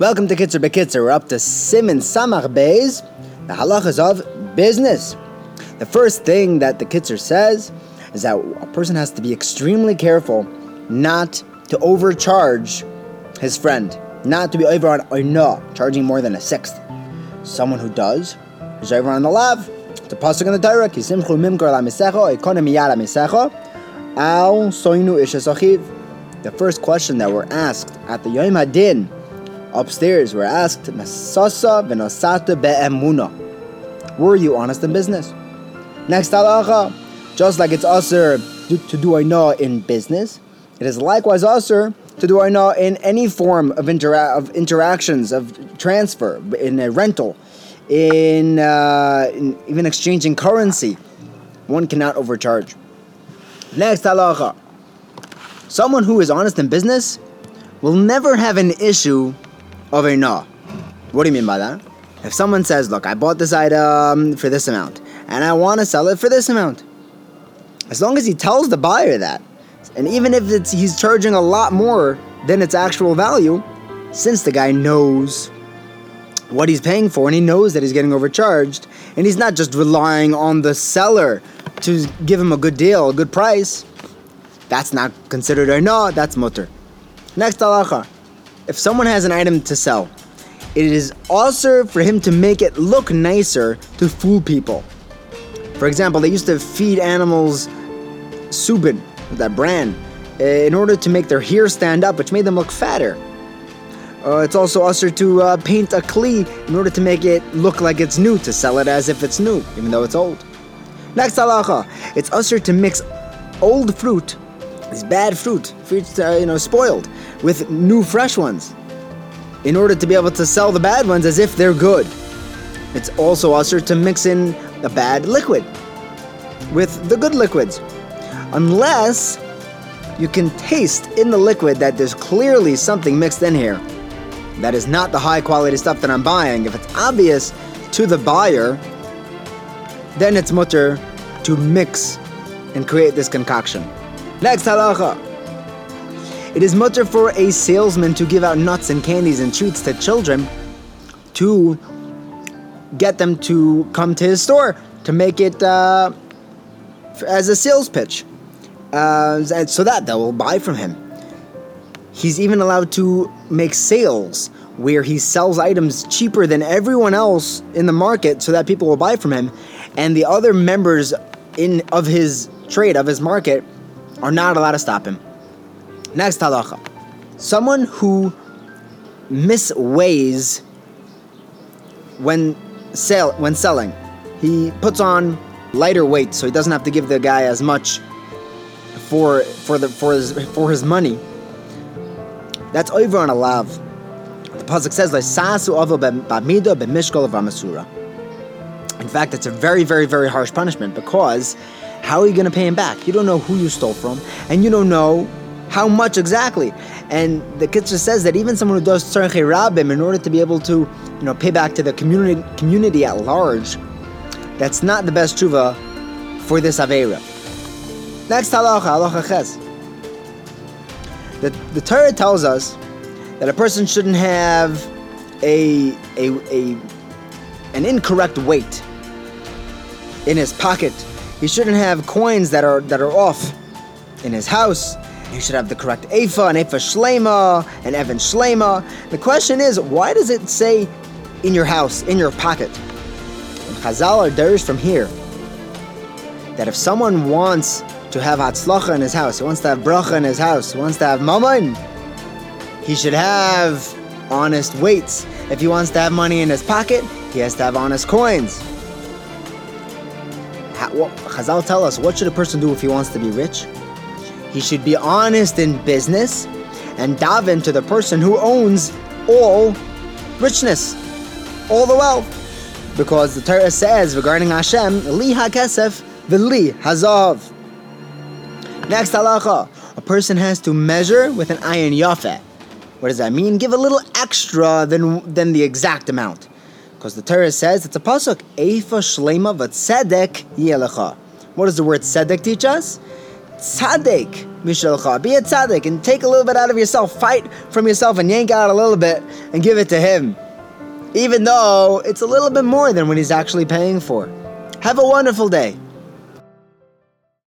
Welcome to Kitzer Bekitzer. We're up to Simen Samach Beyz, the halachas of business. The first thing that the Kitzer says is that a person has to be extremely careful not to overcharge his friend, not to be over on oino, charging more than a sixth. Someone who does is over on the lav. It's a pasuk in the Torah. Kisimchu mimkor lamisecho, ikone miyad lamisecho, al soinu ish asachiv. The first question that we're asked at the Yom HaDin upstairs, we're asked, Nasasa venasata be'emuna. Were you honest in business? Next halacha, just like it's assur to do oino in business, it is likewise assur to do oino in any form of interactions, of transfer, in a rental, in even exchanging currency. One cannot overcharge. Next halacha, someone who is honest in business will never have an issue of oino. What do you mean by that? If someone says, look, I bought this item for this amount, and I want to sell it for this amount, as long as he tells the buyer that, and even if he's charging a lot more than its actual value, since the guy knows what he's paying for and he knows that he's getting overcharged, and he's not just relying on the seller to give him a good deal, a good price, that's not considered oino, that's mutter. Next halacha, if someone has an item to sell, it is assur for him to make it look nicer to fool people. For example, they used to feed animals Subin, that bran, in order to make their hair stand up, which made them look fatter. It's also assur to paint a kli in order to make it look like it's new, to sell it as if it's new, even though it's old. Next halacha, it's assur to mix old fruit, these bad fruits spoiled, with new fresh ones, in order to be able to sell the bad ones as if they're good. It's also assur to mix in the bad liquid with the good liquids, unless you can taste in the liquid that there's clearly something mixed in here that is not the high quality stuff that I'm buying. If it's obvious to the buyer, then it's mutter to mix and create this concoction. Next halacha, it is mutter for a salesman to give out nuts and candies and treats to children to get them to come to his store, to make it as a sales pitch, so that they will buy from him. He's even allowed to make sales where he sells items cheaper than everyone else in the market so that people will buy from him, and the other members of his trade, of his market, are not allowed to stop him. Next halacha, someone who misweighs when selling, he puts on lighter weight so he doesn't have to give the guy as much for his money. That's over on a lav. The pasuk says, "Sasu avo b'mida b'mishkol v'masura." In fact, it's a very, very, very harsh punishment, because how are you going to pay him back? You don't know who you stole from, and you don't know how much exactly. And the Kitzer says that even someone who does Tzarei Chirabim in order to be able to, pay back to the community at large, that's not the best tshuva for this Aveira. Next halacha ches. The Torah tells us that a person shouldn't have an incorrect weight in his pocket. He shouldn't have coins that are off in his house. You should have the correct eifa, and eifa shlema, and Evan Shlema. The question is, why does it say in your house, in your pocket? And Chazal are derived from here that if someone wants to have Hatzlacha in his house, he wants to have Bracha in his house, he wants to have Mamen, he should have honest weights. If he wants to have money in his pocket, he has to have honest coins. Chazal tell us, what should a person do if he wants to be rich? He should be honest in business and daven to the person who owns all richness, all the wealth. Because the Torah says regarding Hashem, Eli kesef v'li hazav. Next halacha, a person has to measure with an ayin yofeh. What does that mean? Give a little extra than the exact amount. Because the Torah says, it's a pasuk, eifa shlema v'tzedek yelecha. What does the word tzedek teach us? tzaddik mishelcha. Be a tzaddik and take a little bit out of yourself. Fight from yourself and yank out a little bit and give it to him. Even though it's a little bit more than what he's actually paying for. Have a wonderful day.